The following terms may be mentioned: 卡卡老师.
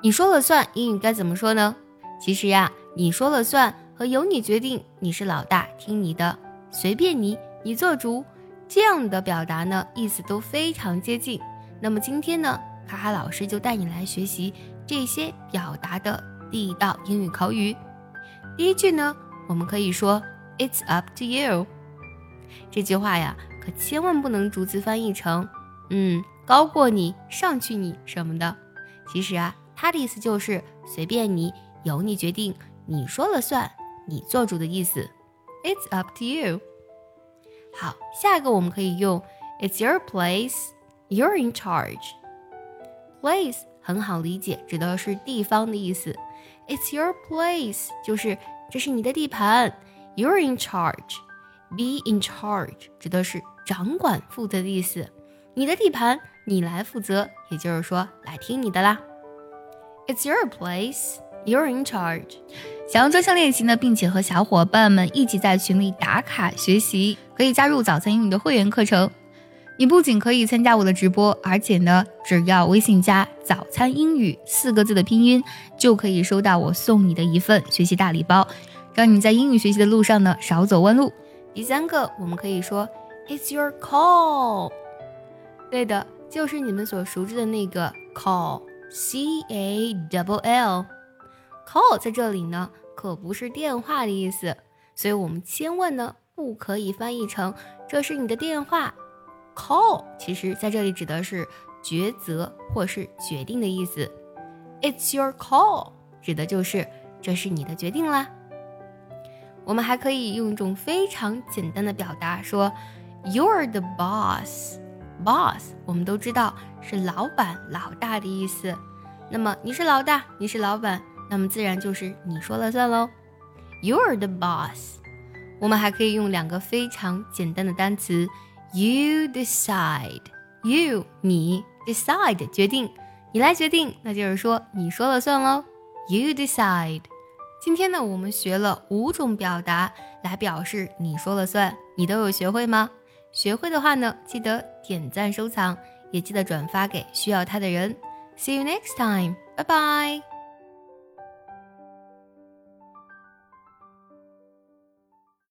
你说了算英语该怎么说呢？其实呀，你说了算和由你决定，你是老大，听你的，随便你，你做主，这样的表达呢，意思都非常接近。那么今天呢，卡卡老师就带你来学习这些表达的地道英语口语。第一句呢，我们可以说 It's up to you。 这句话呀，可千万不能逐字翻译成高过你，上去你什么的。其实啊，它的意思就是随便你，由你决定，你说了算，你做主的意思。 It's up to you。 好，下一个我们可以用 It's your place, you're in charge。 Place 很好理解，指的是地方的意思。 It's your place 就是这是你的地盘。 You're in charge, be in charge 指的是掌管负责的意思。你的地盘你来负责，也就是说来听你的啦。 It's your place, you're in charge。 想要专项练习呢，并且和小伙伴们一起在群里打卡学习，可以加入早餐英语的会员课程。你不仅可以参加我的直播，而且呢，只要微信加早餐英语4个字的拼音，就可以收到我送你的一份学习大礼包，让你在英语学习的路上呢少走弯路。第三个我们可以说 It's your call。 对的，就是你们所熟知的那个 call， C-A-L-L。 Call 在这里呢可不是电话的意思，所以我们千万呢不可以翻译成这是你的电话。Call 其实在这里指的是抉择或是决定的意思。 It's your call 指的就是这是你的决定啦。我们还可以用一种非常简单的表达说 You're the boss。 Boss 我们都知道是老板老大的意思，那么你是老大，你是老板，那么自然就是你说了算咯。 You're the boss。 我们还可以用2个非常简单的单词You decide。 You 你 decide 决定，你来决定，那就是说你说了算咯。 You decide。 今天呢我们学了5种表达来表示你说了算，你都有学会吗？学会的话呢，记得点赞收藏，也记得转发给需要它的人。 See you next time， 拜拜。